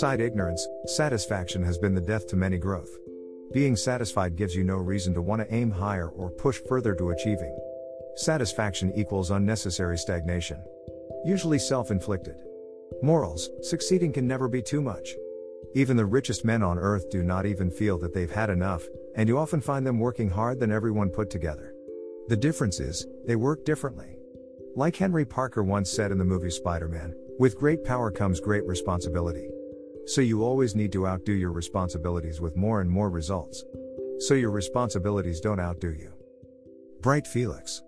Inside ignorance, satisfaction has been the death to many growth. Being satisfied gives you no reason to want to aim higher or push further to achieving. Satisfaction equals unnecessary stagnation. Usually self-inflicted. Morals, succeeding can never be too much. Even the richest men on earth do not even feel that they've had enough, and you often find them working harder than everyone put together. The difference is, they work differently. Like Henry Parker once said in the movie Spider-Man, with great power comes great responsibility. So you always need to outdo your responsibilities with more and more results. So your responsibilities don't outdo you. Bright Felix.